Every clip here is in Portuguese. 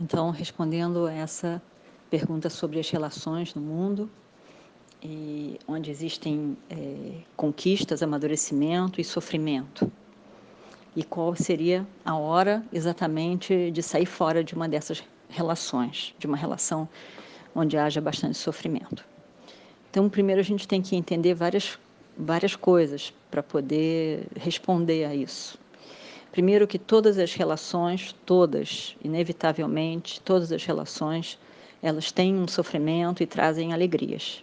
Então, respondendo essa pergunta sobre as relações no mundo, e onde existem conquistas, amadurecimento e sofrimento, e qual seria a hora exatamente de sair fora de uma dessas relações, de uma relação onde haja bastante sofrimento. Então, primeiro a gente tem que entender várias coisas para poder responder a isso. Primeiro que todas as relações, inevitavelmente, todas as relações, elas têm um sofrimento e trazem alegrias.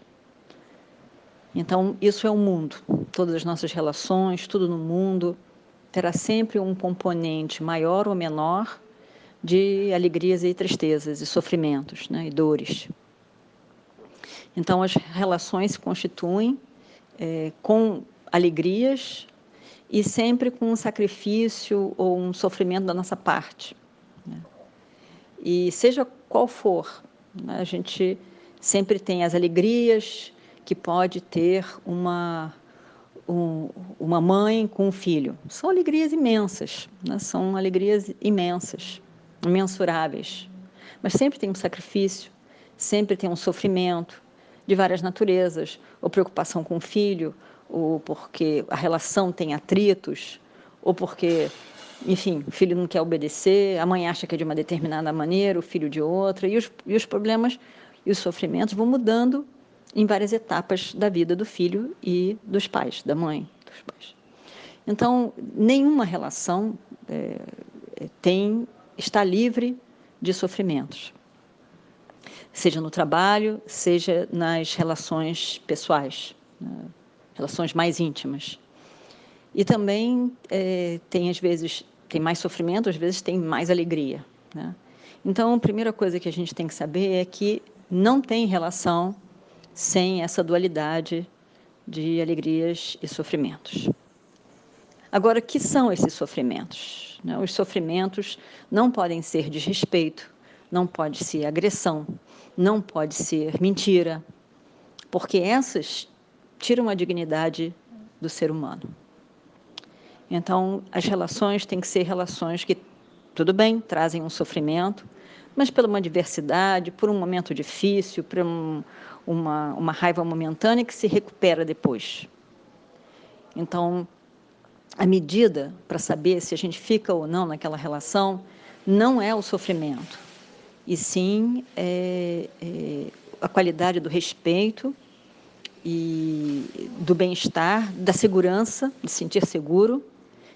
Então, isso é o mundo. Todas as nossas relações, tudo no mundo, terá sempre um componente maior ou menor de alegrias e tristezas e sofrimentos, né, e dores. Então, as relações se constituem com alegrias e sempre com um sacrifício ou um sofrimento da nossa parte, né? E seja qual for, né, a gente sempre tem as alegrias que pode ter uma mãe com um filho. São alegrias imensas, né? São alegrias imensas, imensuráveis. Mas sempre tem um sacrifício, sempre tem um sofrimento de várias naturezas, ou preocupação com o filho, ou porque a relação tem atritos, ou porque, enfim, o filho não quer obedecer, a mãe acha que é de uma determinada maneira, o filho de outra, e os problemas e os sofrimentos vão mudando em várias etapas da vida do filho e dos pais, da mãe, dos pais. Então, nenhuma relação está livre de sofrimentos, seja no trabalho, seja nas relações pessoais, né? Relações mais íntimas. E também tem, às vezes, tem mais sofrimento, às vezes tem mais alegria, né? Então, a primeira coisa que a gente tem que saber é que não tem relação sem essa dualidade de alegrias e sofrimentos. Agora, o que são esses sofrimentos? Os sofrimentos não podem ser desrespeito, não pode ser agressão, não pode ser mentira, porque essas tiram a dignidade do ser humano. Então, as relações têm que ser relações que, tudo bem, trazem um sofrimento, mas por uma adversidade, por um momento difícil, por uma raiva momentânea que se recupera depois. Então, a medida para saber se a gente fica ou não naquela relação não é o sofrimento, e sim a qualidade do respeito e do bem-estar, da segurança, de sentir seguro.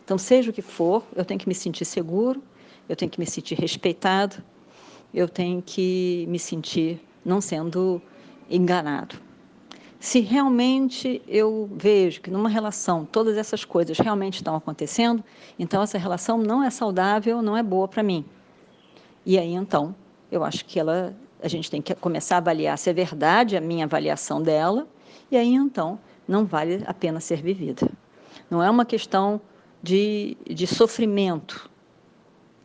Então, seja o que for, eu tenho que me sentir seguro, eu tenho que me sentir respeitado, eu tenho que me sentir não sendo enganado. Se realmente eu vejo que numa relação todas essas coisas realmente estão acontecendo, então essa relação não é saudável, não é boa para mim. E aí, então, eu acho que a gente tem que começar a avaliar se é verdade a minha avaliação dela, e aí, então, não vale a pena ser vivida. Não é uma questão de sofrimento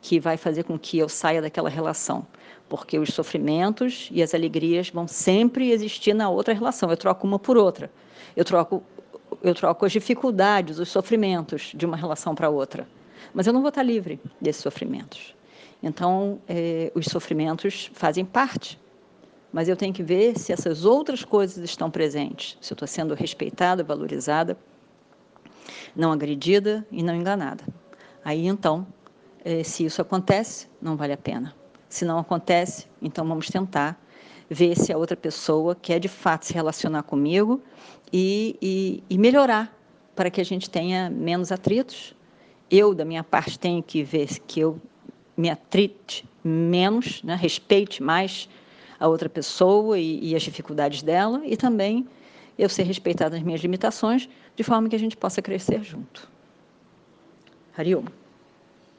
que vai fazer com que eu saia daquela relação, porque os sofrimentos e as alegrias vão sempre existir na outra relação. Eu troco uma por outra, eu troco as dificuldades, os sofrimentos de uma relação para outra, mas eu não vou estar livre desses sofrimentos. Então, os sofrimentos fazem parte, mas eu tenho que ver se essas outras coisas estão presentes, se eu estou sendo respeitada, valorizada, não agredida e não enganada. Aí, então, se isso acontece, não vale a pena. Se não acontece, então vamos tentar ver se a outra pessoa quer de fato se relacionar comigo e melhorar, para que a gente tenha menos atritos. Eu, da minha parte, tenho que ver que eu me atrite menos, né? Respeite mais a outra pessoa e as dificuldades dela, e também eu ser respeitada nas minhas limitações, de forma que a gente possa crescer junto. Hariom.